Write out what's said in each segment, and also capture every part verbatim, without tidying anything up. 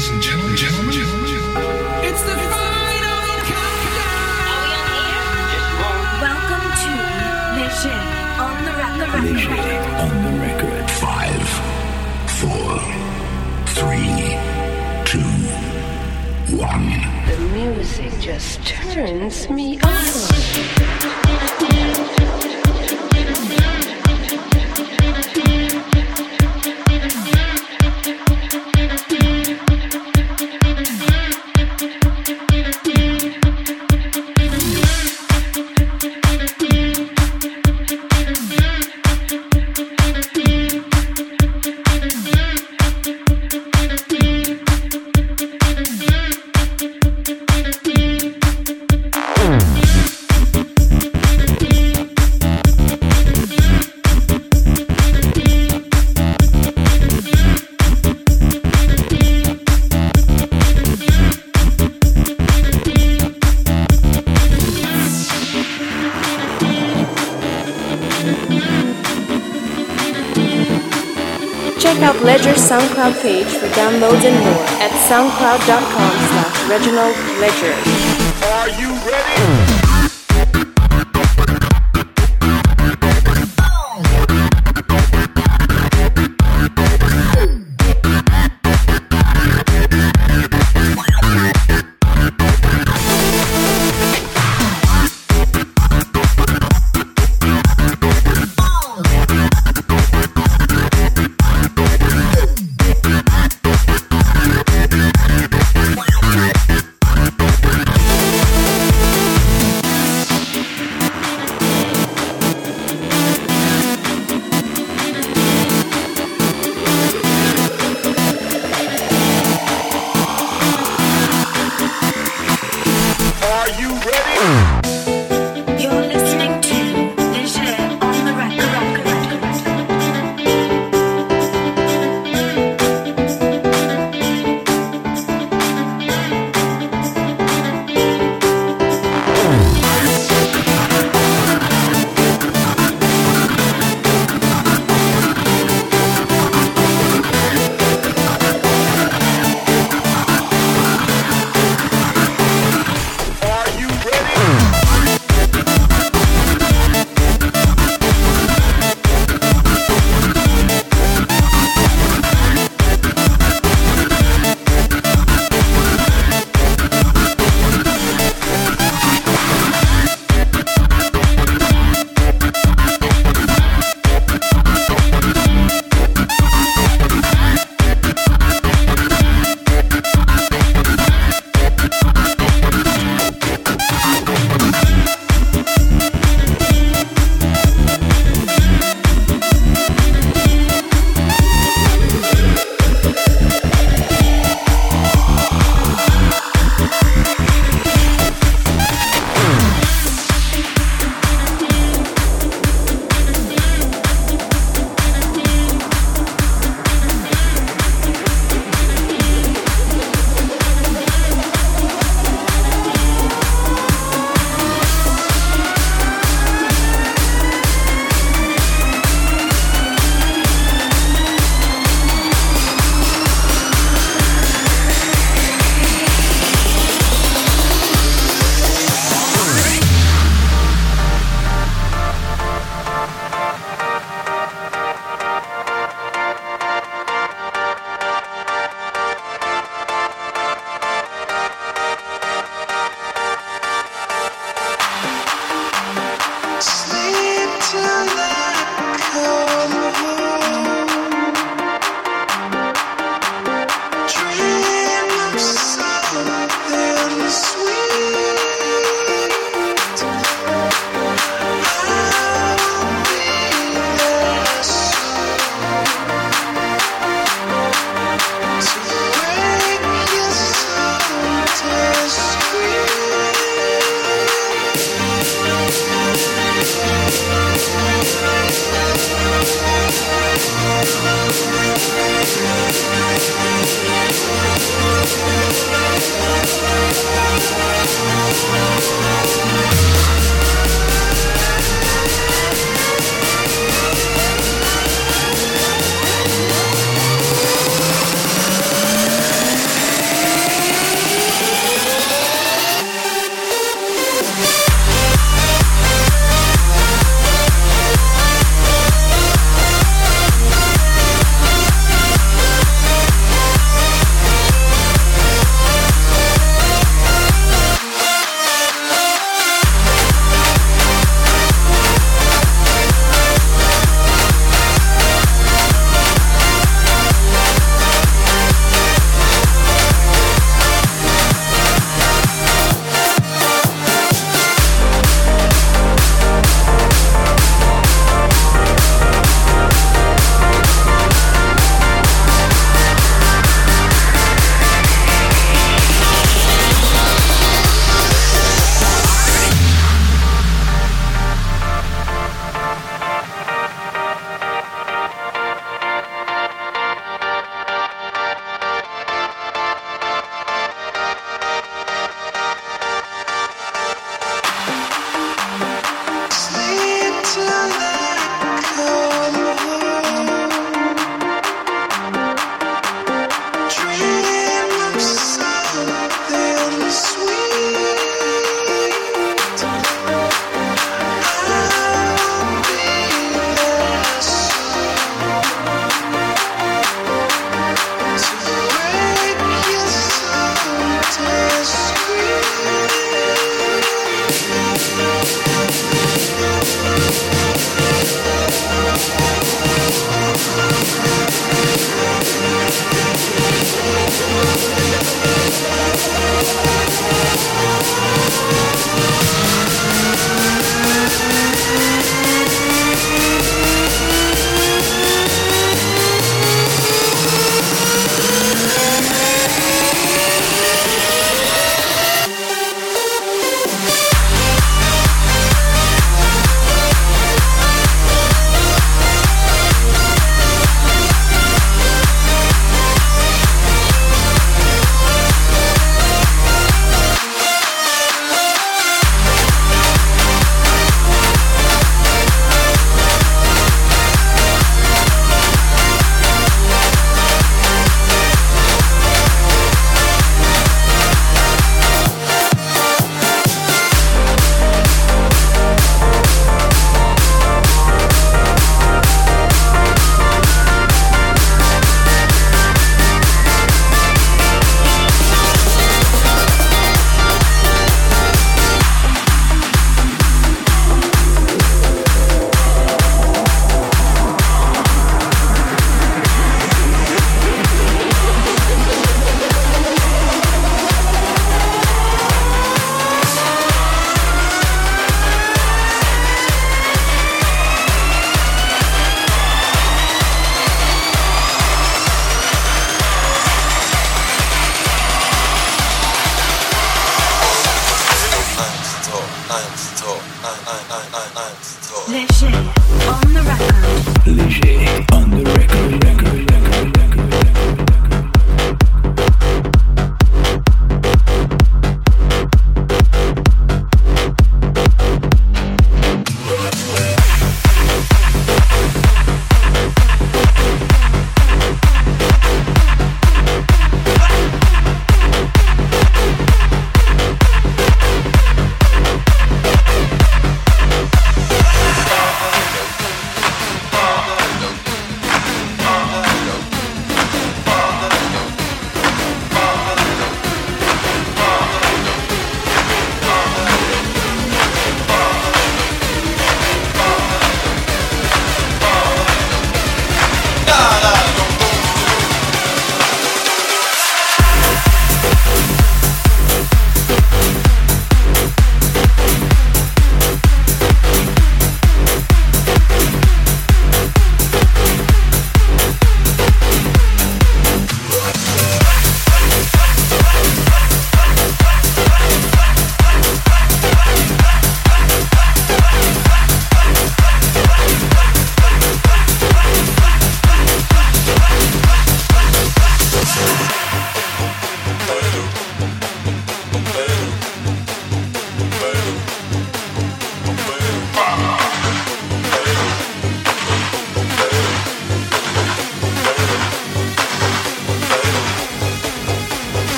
Ladies and gentlemen, gentlemen, gentlemen. It's the final countdown. Welcome to Mission on the Record. Mission on the Record. Five, four, three, two, one. The music just turns me on. Ledger's SoundCloud page for downloads and more at soundcloud.com slash Reginald Ledger. Are you ready?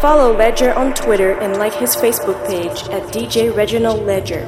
Follow Ledger on Twitter and like his Facebook page at D J Reginald Ledger.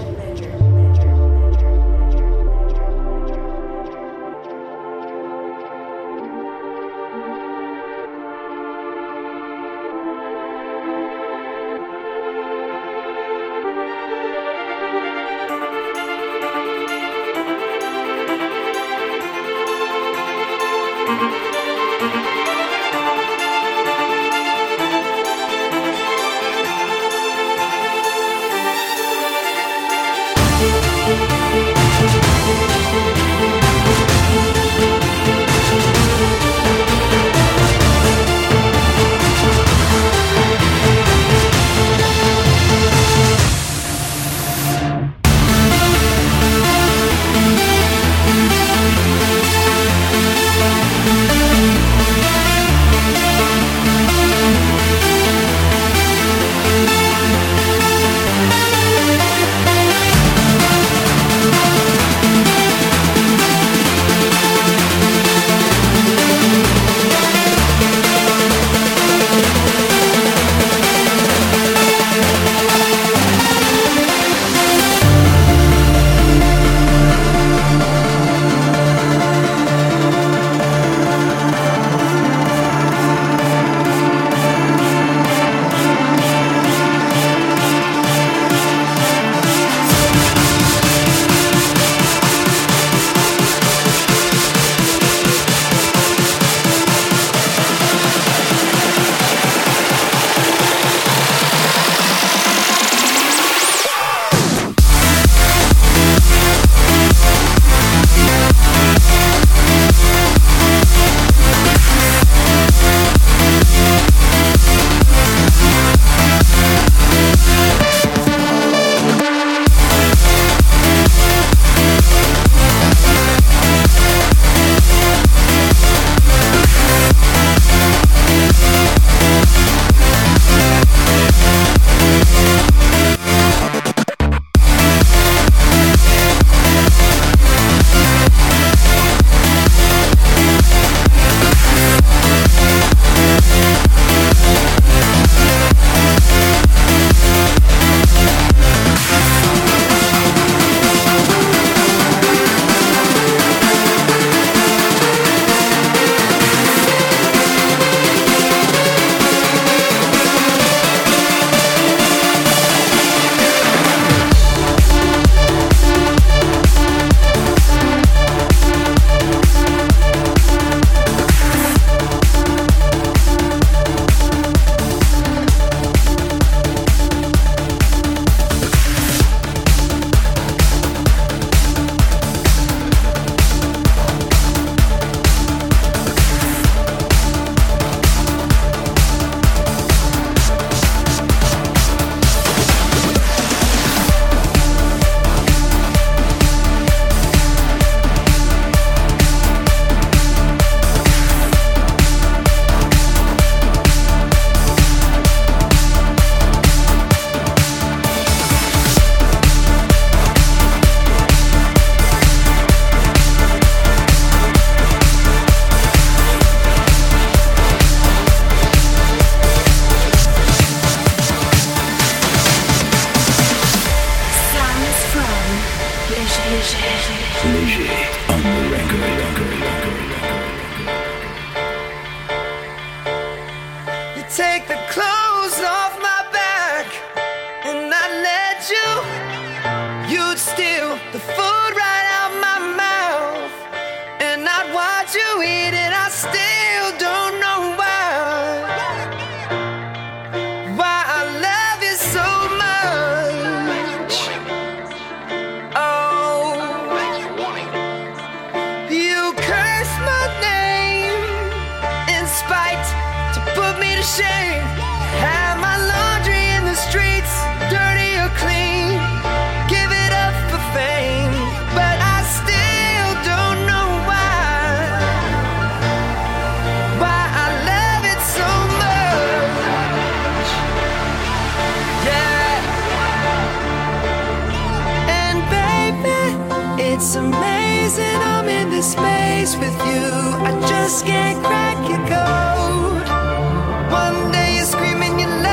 Just can't crack your code. One day you're screaming, you love.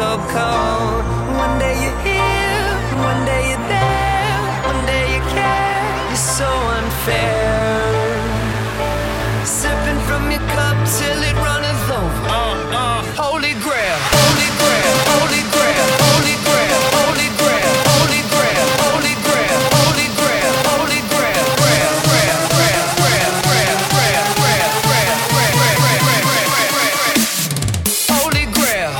so cold. One day you're here, one day you're there, one day you care. You're so unfair. Sipping from your cup till it runneth over. Uh, uh. Holy Grail, Holy Grail, Holy Grail, Holy Grail, Holy Grail, Holy Grail, Holy Grail, Holy Grail, Holy Grail, Grail, Grail, Grail, Grail, Grail, Grail, Grail, Grail, Grail, Grail, Grail, Grail, Holy Grail.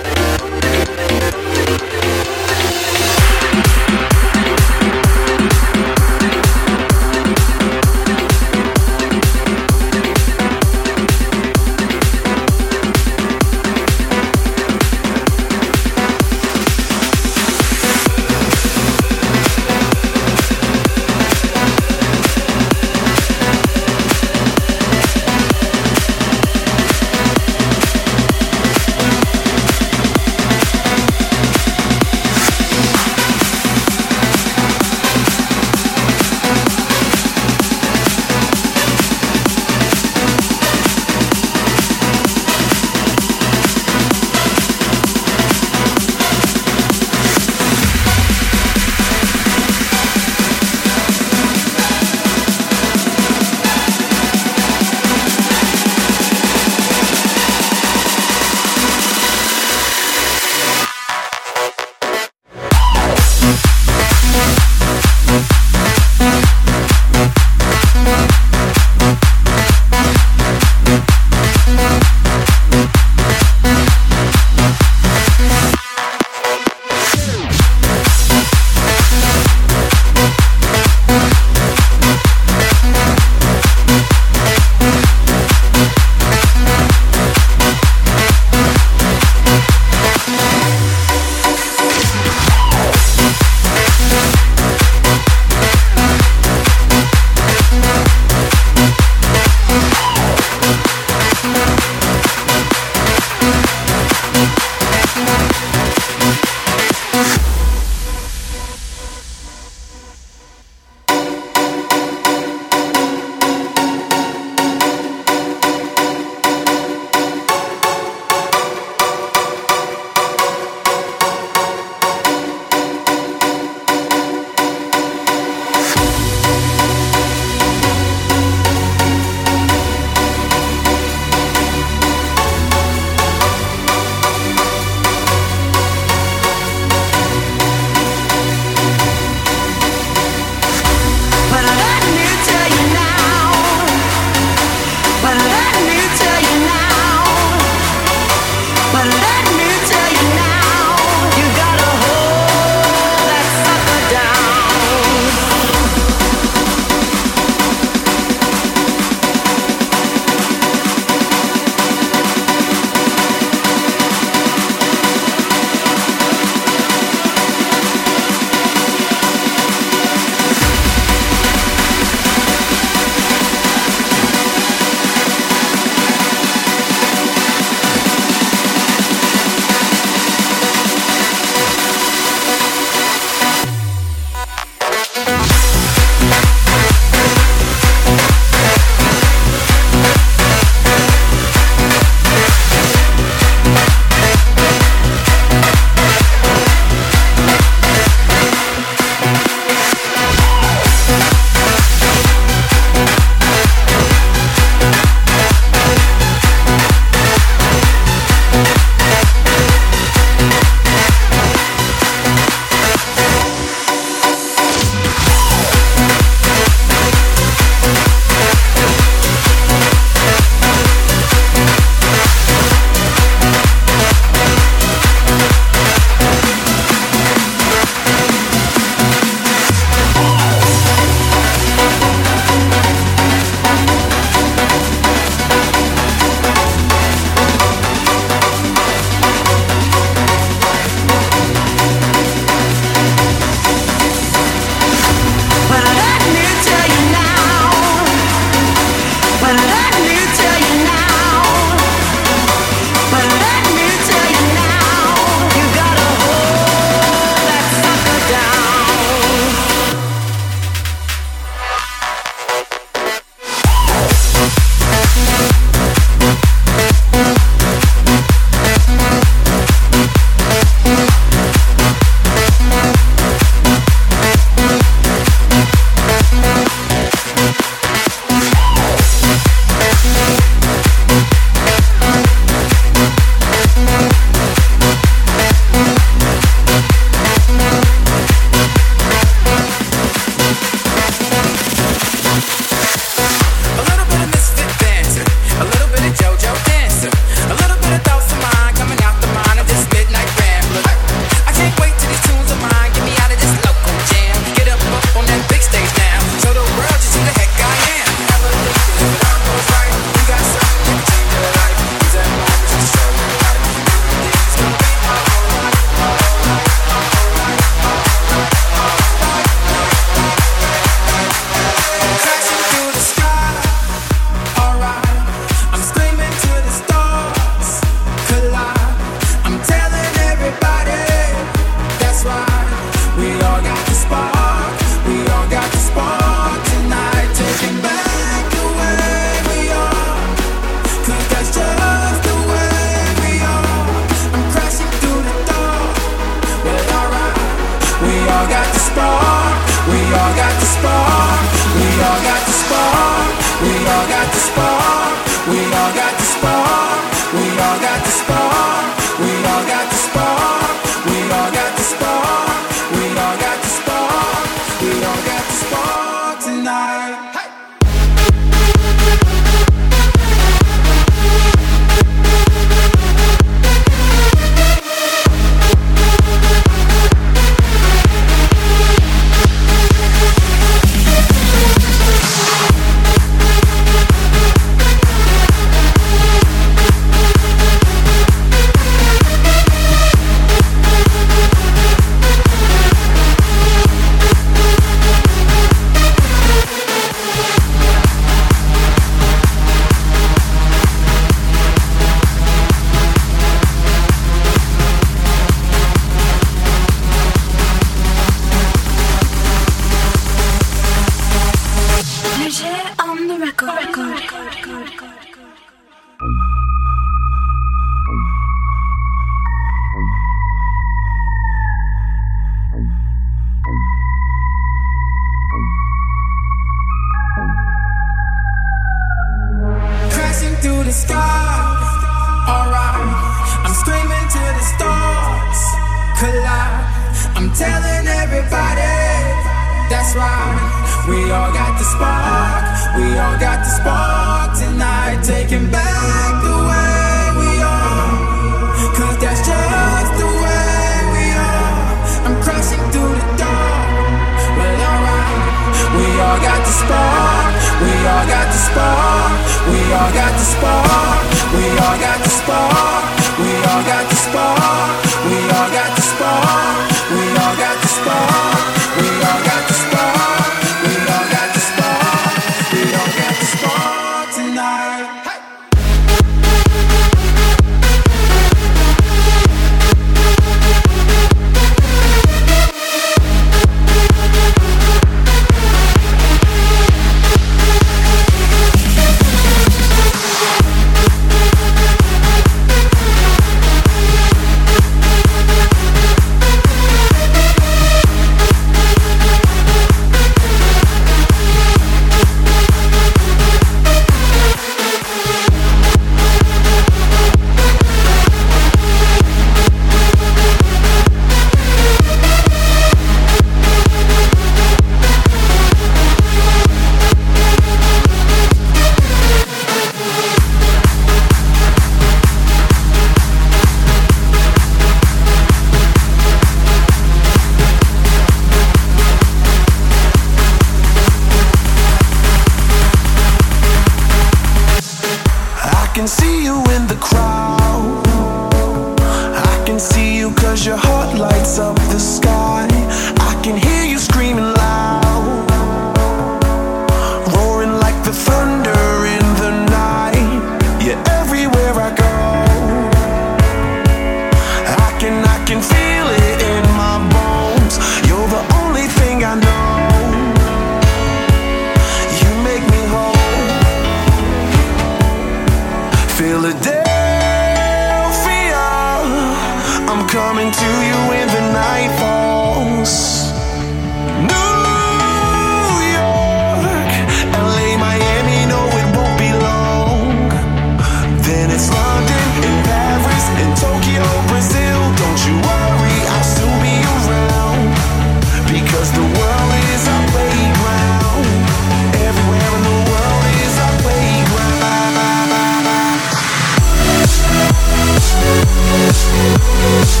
We'll be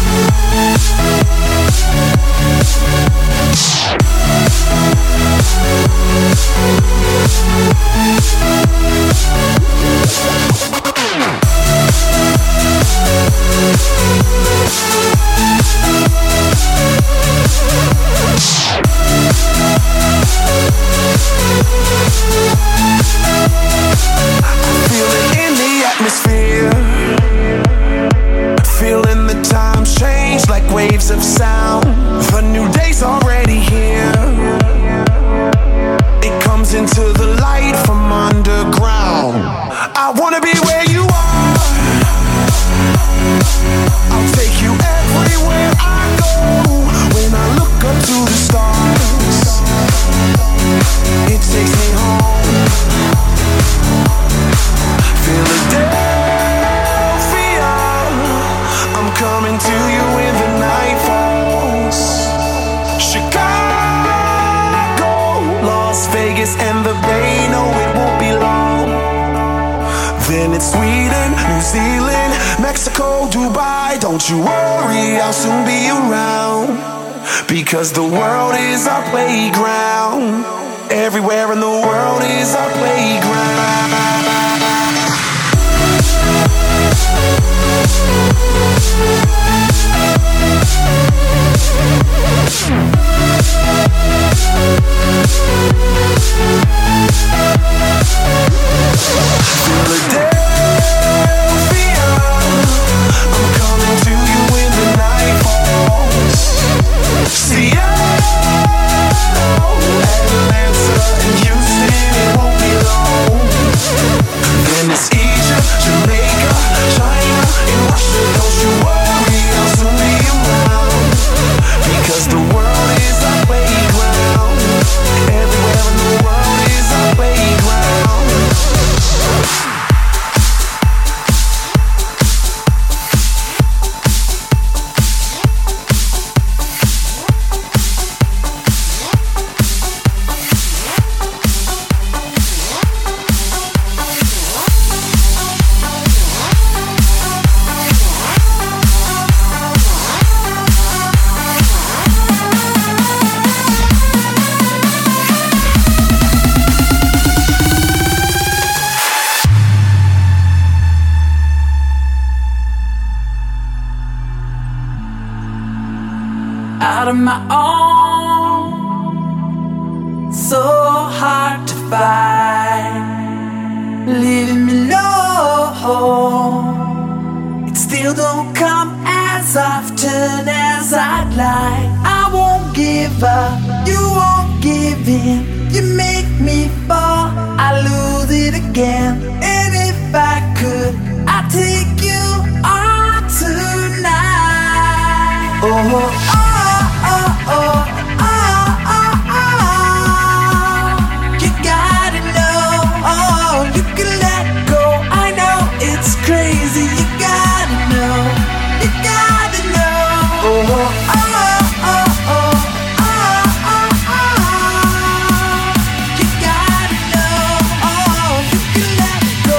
right back. it's Sweden, New Zealand, Mexico, Dubai. Don't you worry, I'll soon be around, because the world is our playground. Everywhere in the world is our playground. Philadelphia, I'm coming to you when the night falls. Seattle, Atlanta, and Houston, it won't be long. Then it's Egypt, Jamaica, China, and Russia. Don't you worry, I'll soon be around, because the world is our playground. Everywhere in the world is our playground. Out of my own, so hard to find, leaving me low. It still don't come as often as I'd like. I won't give up, you won't give in. You make me fall, I lose it again. And if I could, I'd take you on tonight. Oh, oh. Oh, oh, oh, oh, you gotta know, oh, you can let go. I know it's crazy, you gotta know, you gotta know. Oh, oh, oh, oh, oh, oh, oh, you gotta know, oh, you can let go.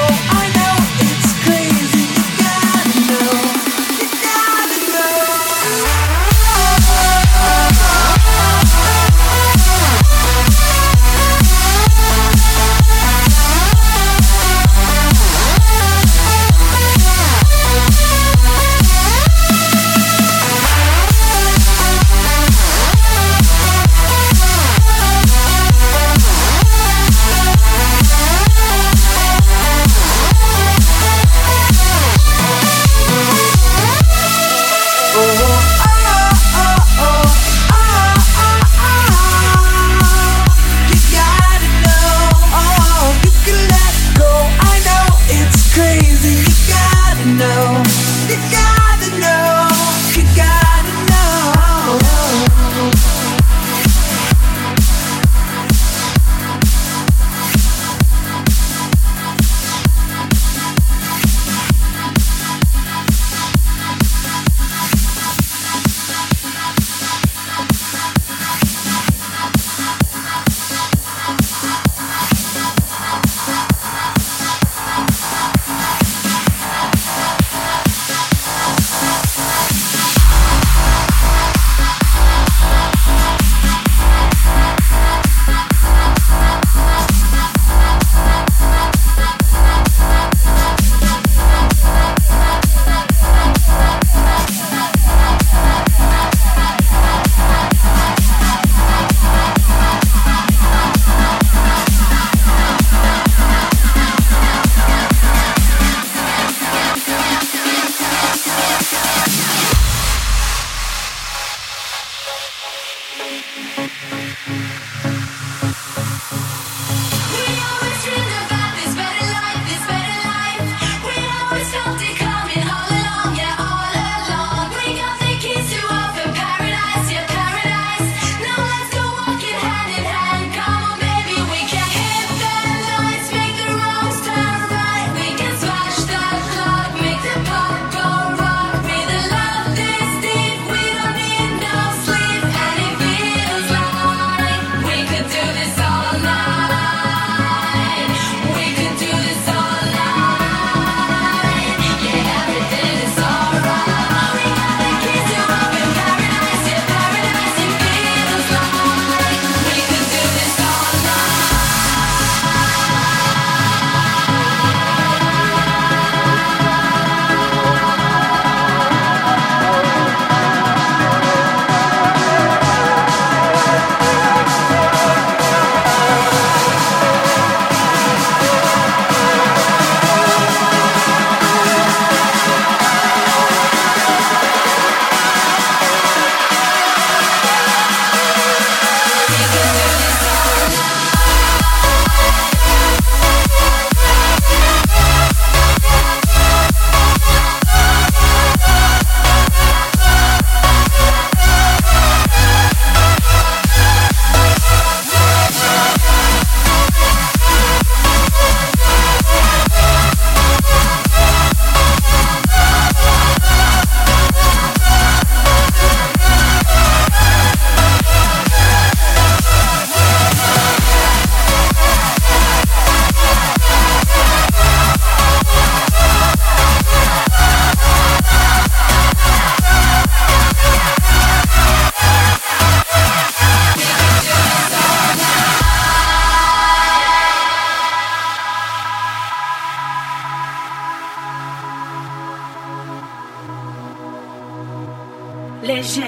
Ledger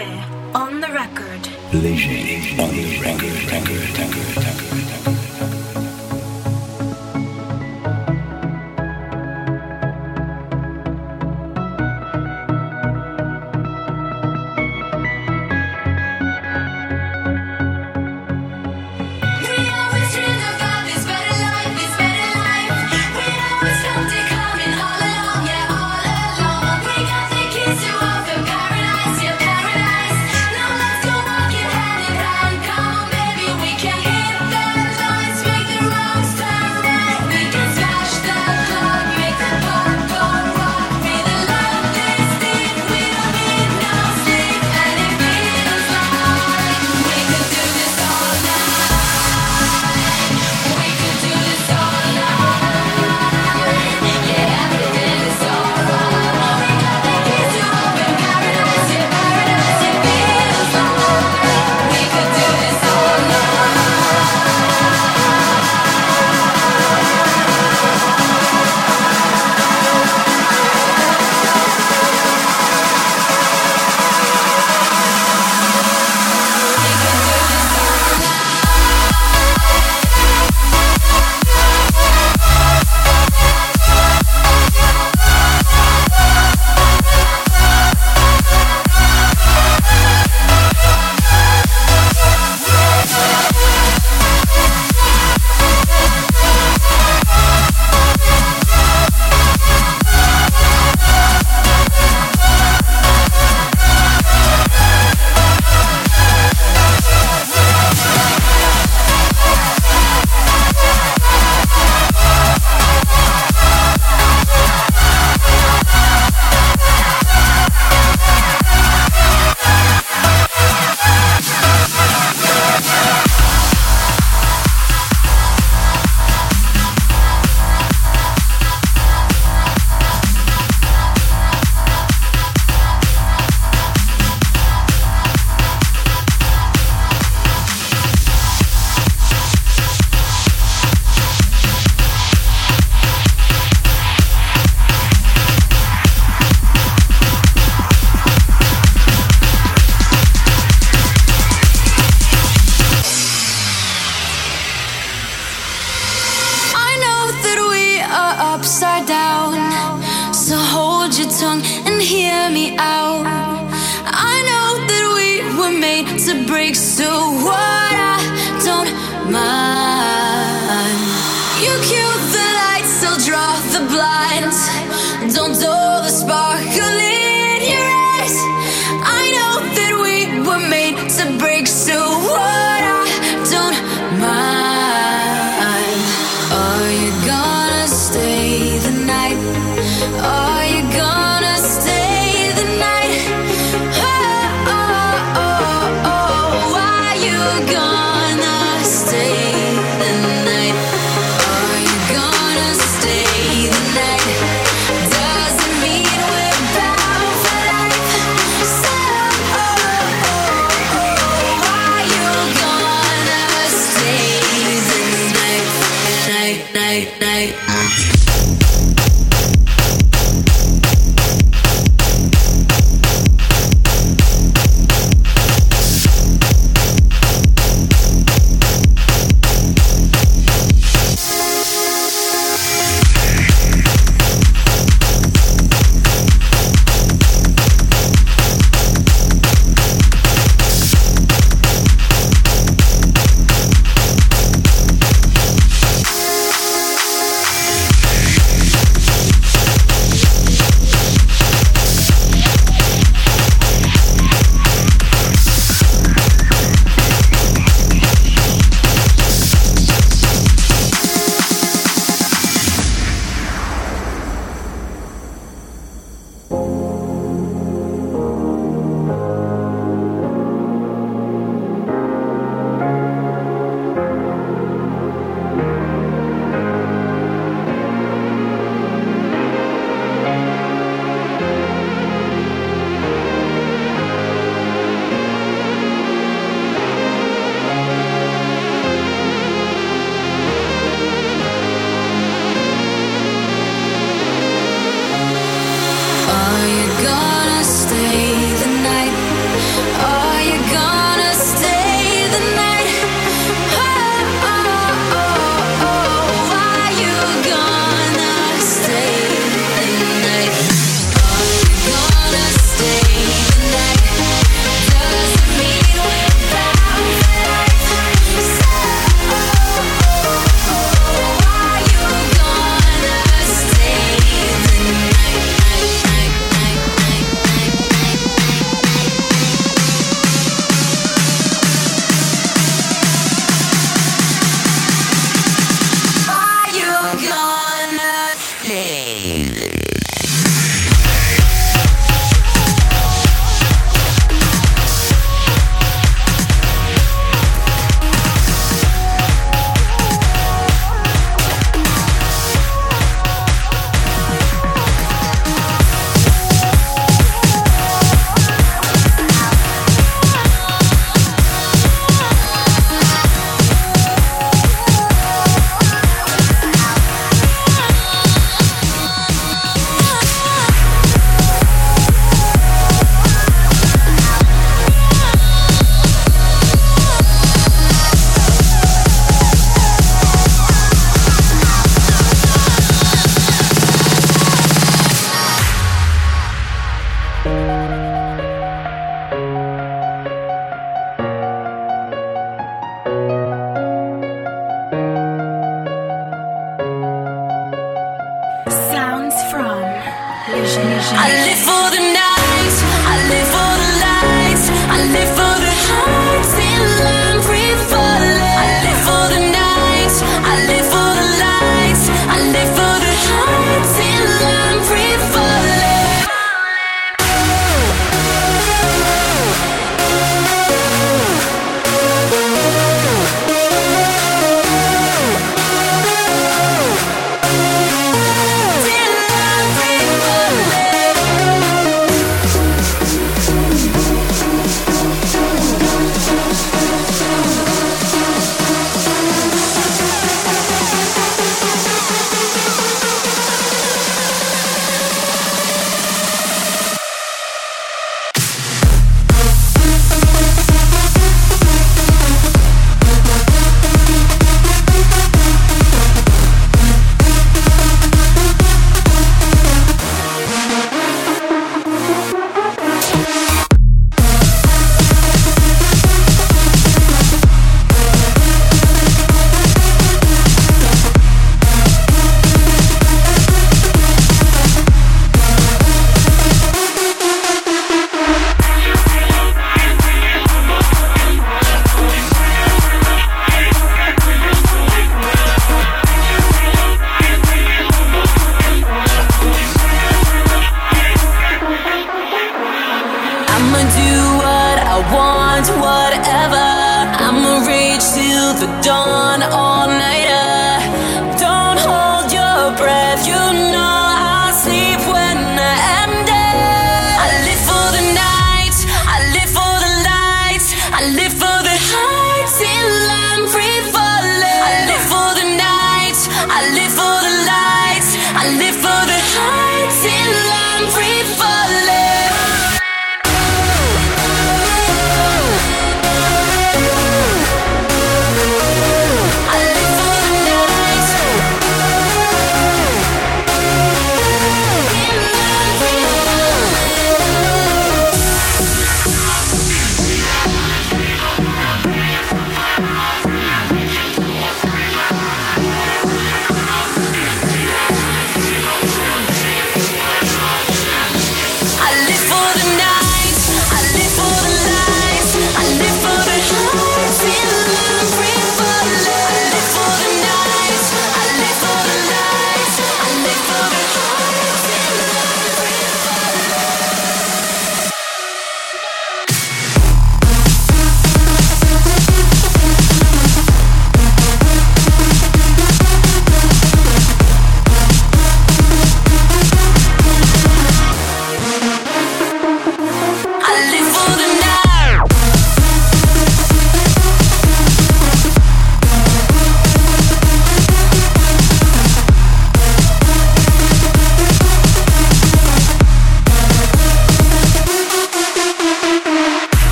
on the record. Ledger on the record, record, record, record, record. Stay the night doesn't mean we're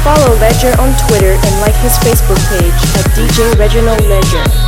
Follow Ledger on Twitter and like his Facebook page at D J Reginald Ledger.